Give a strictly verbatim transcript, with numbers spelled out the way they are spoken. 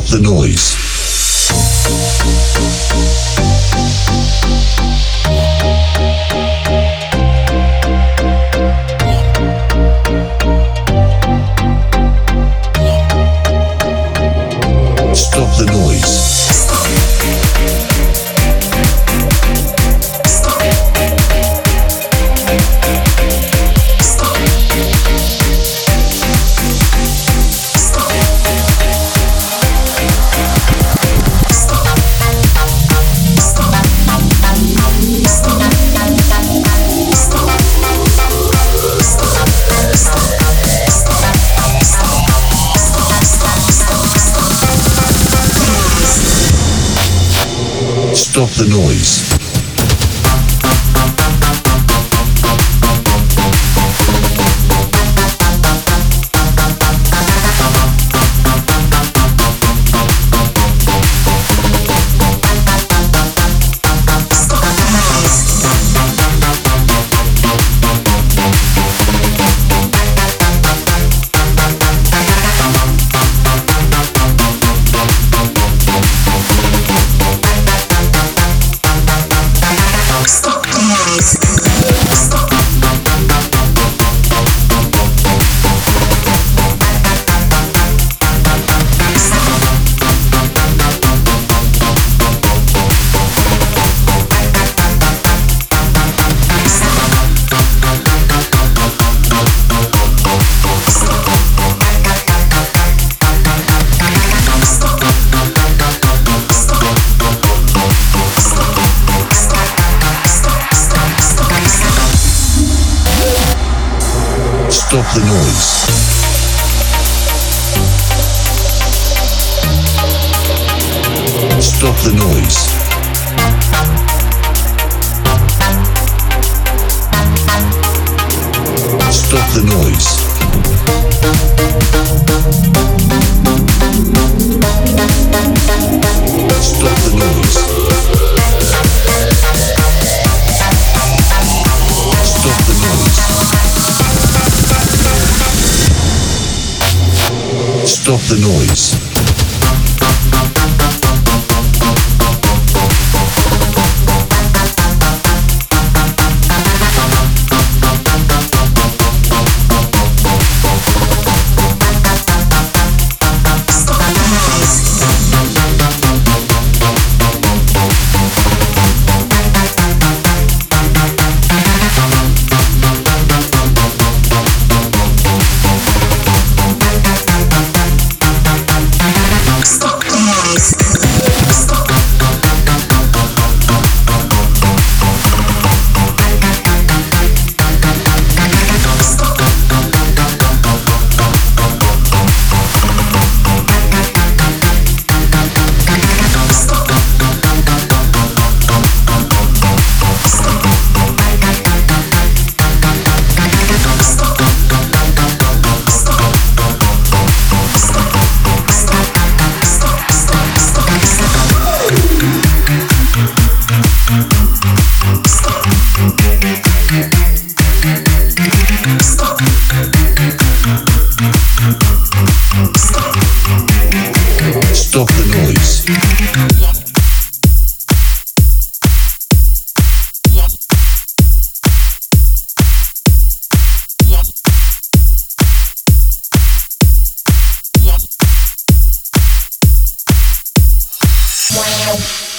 stop the noise. Stop the noise. Stop the noise. Stop the noise. Stop the noise. Stop the noise. Stop the noise. Stop the noise. Stop the noise. Stop the noise. Wow.